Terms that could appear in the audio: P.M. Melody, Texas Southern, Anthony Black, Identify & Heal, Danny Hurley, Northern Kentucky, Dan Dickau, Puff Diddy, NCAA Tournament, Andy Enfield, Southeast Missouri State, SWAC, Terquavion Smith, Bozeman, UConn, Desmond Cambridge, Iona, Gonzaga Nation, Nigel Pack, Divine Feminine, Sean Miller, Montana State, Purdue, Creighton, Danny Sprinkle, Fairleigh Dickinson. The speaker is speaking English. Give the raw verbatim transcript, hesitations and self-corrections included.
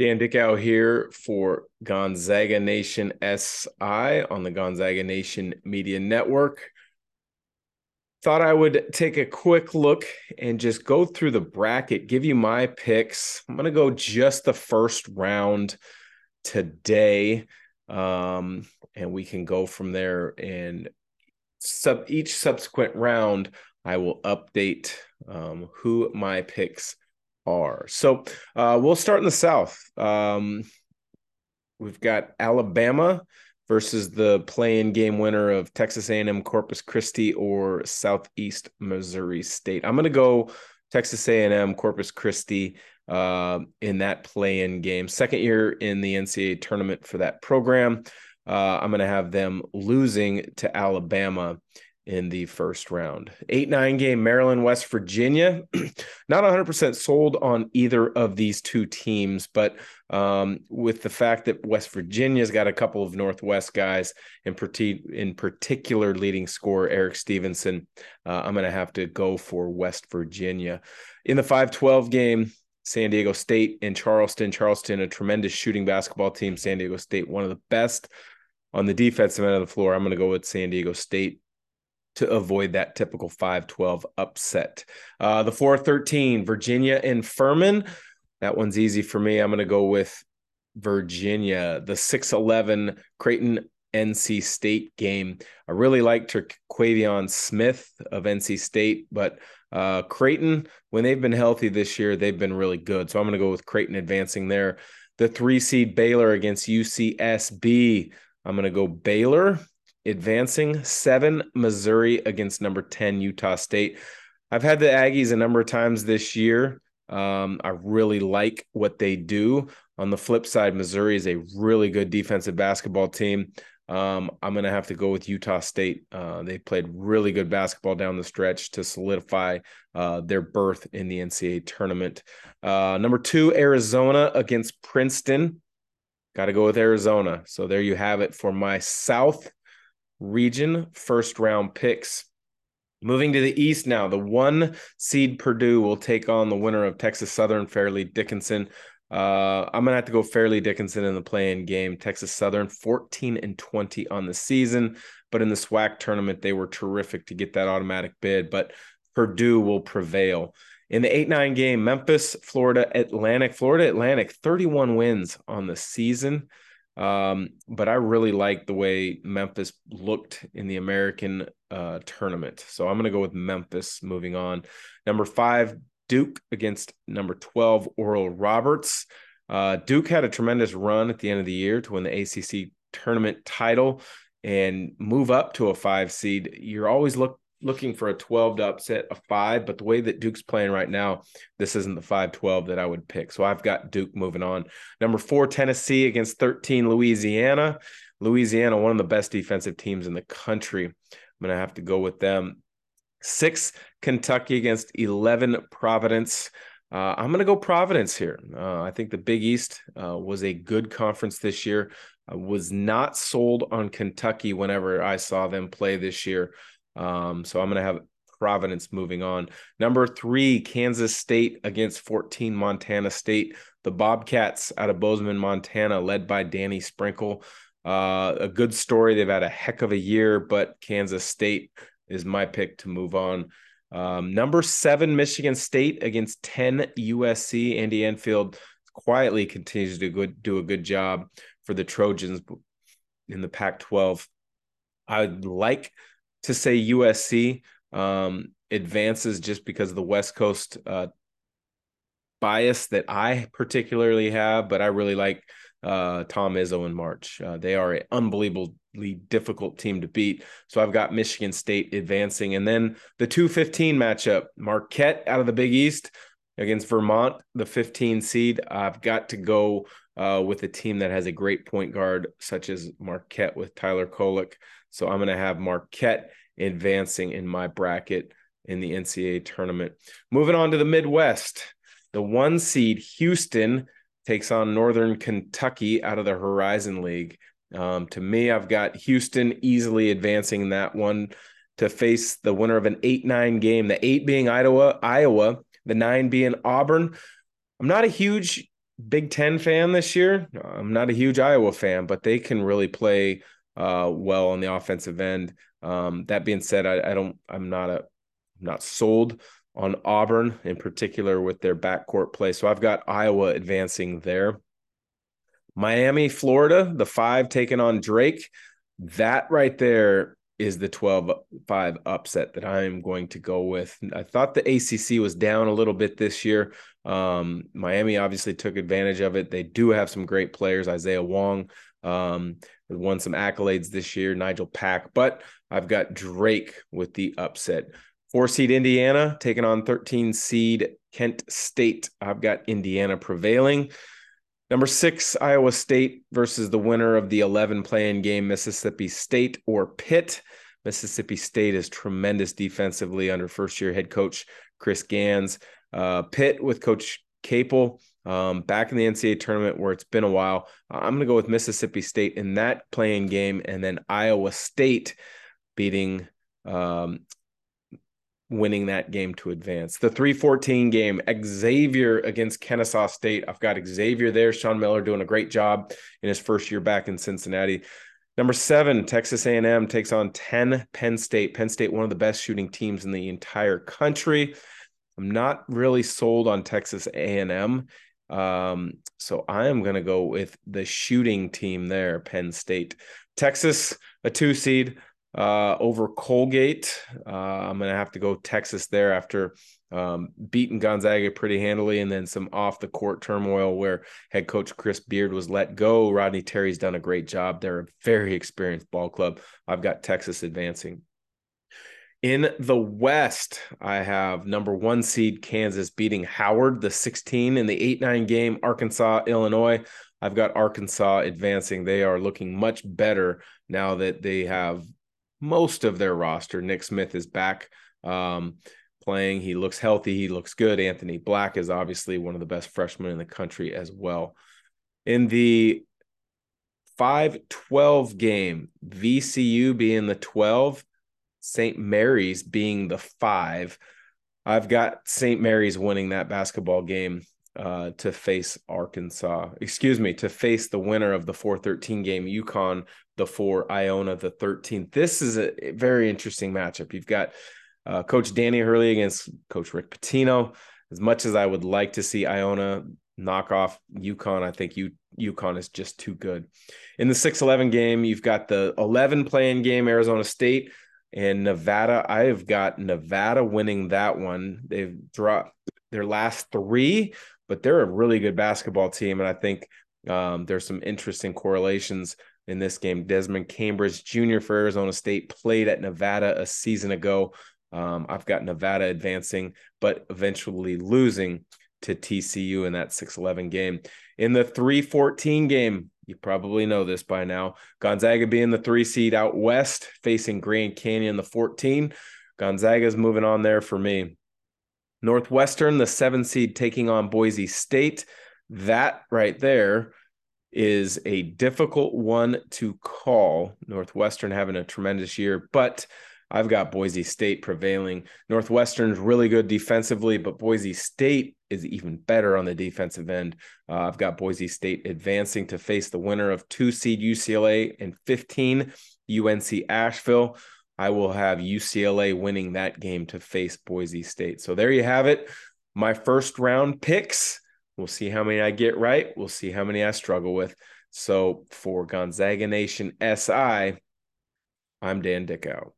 Dan Dickau here for Gonzaga Nation S I on the Gonzaga Nation Media Network. Thought I would take a quick look and just go through the bracket, give you my picks. I'm going to go just the first round today, um, and we can go from there. And sub each subsequent round, I will update um, who my picks are. So uh, we'll start in the South. Um, we've got Alabama versus the play-in game winner of Texas A and M Corpus Christi or Southeast Missouri State. I'm going to go Texas A and M Corpus Christi uh, in that play-in game. Second year in the N C double A tournament for that program. Uh, I'm going to have them losing to Alabama in the first round. eight nine game, Maryland, West Virginia. Not one hundred percent sold on either of these two teams, but um, with the fact that West Virginia's got a couple of Northwest guys, in, parti- in particular leading scorer Eric Stevenson, uh, I'm going to have to go for West Virginia. In the five twelve game, San Diego State and Charleston. Charleston, a tremendous shooting basketball team. San Diego State, one of the best. On the defensive end of the floor, I'm going to go with San Diego State to avoid that typical five twelve upset. Uh, the four thirteen, Virginia and Furman. That one's easy for me. I'm going to go with Virginia. The six eleven, Creighton N C State game. I really like Terquavion Smith of N C State, but uh, Creighton, when they've been healthy this year, they've been really good. So I'm going to go with Creighton advancing there. The three seed Baylor against U C S B. I'm going to go Baylor advancing. Seven, Missouri against number ten, Utah State. I've had the Aggies a number of times this year. Um, I really like what they do. On the flip side, Missouri is a really good defensive basketball team. Um, I'm going to have to go with Utah State. Uh, they played really good basketball down the stretch to solidify uh, their berth in the N C double A tournament. Uh, number two, Arizona against Princeton. Got to go with Arizona. So there you have it for my South region first round picks. Moving to the East now, the one seed Purdue will take on the winner of Texas Southern, Fairleigh Dickinson. Uh, I'm gonna have to go Fairleigh Dickinson in the play-in game. Texas Southern fourteen and twenty on the season, but in the SWAC tournament they were terrific to get that automatic bid. But Purdue will prevail in the eight nine game. Memphis, Florida Atlantic. Florida Atlantic thirty-one wins on the season. Um, but I really like the way Memphis looked in the American uh, tournament. So I'm going to go with Memphis moving on. Number five, Duke against number twelve, Oral Roberts. Uh, Duke had a tremendous run at the end of the year to win the A C C tournament title and move up to a five seed. You're always look, looking for a twelve to upset a five, but the way that Duke's playing right now, this isn't the five twelve that I would pick. So I've got Duke moving on. Number four, Tennessee against thirteen, Louisiana. Louisiana, one of the best defensive teams in the country. I'm going to have to go with them. Six, Kentucky against eleven, Providence. Uh, I'm going to go Providence here. Uh, I think the Big East uh, was a good conference this year. I was not sold on Kentucky whenever I saw them play this year. Um, so I'm going to have Providence moving on. Number three, Kansas State against fourteen, Montana State. The Bobcats out of Bozeman, Montana, led by Danny Sprinkle. Uh, a good story. They've had a heck of a year, but Kansas State is my pick to move on. Um, number seven, Michigan State against ten, U S C. Andy Enfield quietly continues to good, do a good job for the Trojans in the Pac twelve. I would like to say U S C um, advances just because of the West Coast uh, bias that I particularly have, but I really like uh, Tom Izzo in March. Uh, they are an unbelievably difficult team to beat. So I've got Michigan State advancing. And then the two fifteen matchup, Marquette out of the Big East against Vermont, the fifteen seed. I've got to go uh, with a team that has a great point guard such as Marquette with Tyler Kolek. So I'm going to have Marquette advancing in my bracket in the N C double A tournament. Moving on to the Midwest, the one seed Houston takes on Northern Kentucky out of the Horizon League. Um, to me, I've got Houston easily advancing that one to face the winner of an eight nine game, the eight being Iowa, Iowa, the nine being Auburn. I'm not a huge Big Ten fan this year. I'm not a huge Iowa fan, but they can really play uh, well on the offensive end. Um, that being said, I, I don't, I'm not a, I'm not sold on Auburn in particular with their backcourt play. So I've got Iowa advancing there. Miami, Florida, the five taking on Drake. That right there is the twelve five upset that I am going to go with. I thought the A C C was down a little bit this year. Um, Miami obviously took advantage of it. They do have some great players. Isaiah Wong um, won some accolades this year, Nigel Pack, but I've got Drake with the upset. Four seed Indiana taking on thirteen seed Kent State. I've got Indiana prevailing. Number six, Iowa State versus the winner of the eleven play-in game, Mississippi State or Pitt. Mississippi State is tremendous defensively under first-year head coach Chris Gans. Uh, Pitt with Coach Capel um, back in the N C double A tournament where it's been a while. I'm going to go with Mississippi State in that play-in game, and then Iowa State beating um winning that game to advance. The three fourteen game, Xavier against Kennesaw State. I've got Xavier there. Sean Miller doing a great job in his first year back in Cincinnati. Number seven, Texas A and M takes on ten Penn State. Penn State, one of the best shooting teams in the entire country. I'm not really sold on Texas A and M. Um, so I am going to go with the shooting team there, Penn State. Texas, a two seed, Uh, over Colgate. Uh, I'm going to have to go Texas there after um, beating Gonzaga pretty handily and then some off-the-court turmoil where head coach Chris Beard was let go. Rodney Terry's done a great job. They're a very experienced ball club. I've got Texas advancing. In the West, I have number one seed Kansas beating Howard, the sixteen in the eight nine game, Arkansas, Illinois. I've got Arkansas advancing. They are looking much better now that they have most of their roster. Nick Smith is back um, playing. He looks healthy. He looks good. Anthony Black is obviously one of the best freshmen in the country as well. In the five twelve game, V C U being the twelve, Saint Mary's being the five. I've got Saint Mary's winning that basketball game uh, to face Arkansas. Excuse me, to face the winner of the four thirteen game, UConn, the four, Iona the thirteenth. This is a very interesting matchup. You've got uh, Coach Danny Hurley against Coach Rick Pitino. As much as I would like to see Iona knock off UConn, I think U- UConn is just too good. In the six eleven game, you've got the eleven play-in game, Arizona State and Nevada. I have got Nevada winning that one. They've dropped their last three, but they're a really good basketball team, and I think um, there's some interesting correlations in this game. Desmond Cambridge Junior for Arizona State played at Nevada a season ago. Um, I've got Nevada advancing, but eventually losing to T C U in that six eleven game. In the three fourteen game, you probably know this by now, Gonzaga being the three seed out west, facing Grand Canyon the fourteen. Gonzaga's moving on there for me. Northwestern, the seven seed, taking on Boise State. That right there is a difficult one to call. Northwestern having a tremendous year, but I've got Boise State prevailing. Northwestern's really good defensively, but Boise State is even better on the defensive end. Uh, I've got Boise State advancing to face the winner of two seed U C L A and fifteen U N C Asheville. I will have U C L A winning that game to face Boise State. So there you have it. My first round picks. We'll see how many I get right. We'll see how many I struggle with. So for Gonzaga Nation S I, I'm Dan Dickau.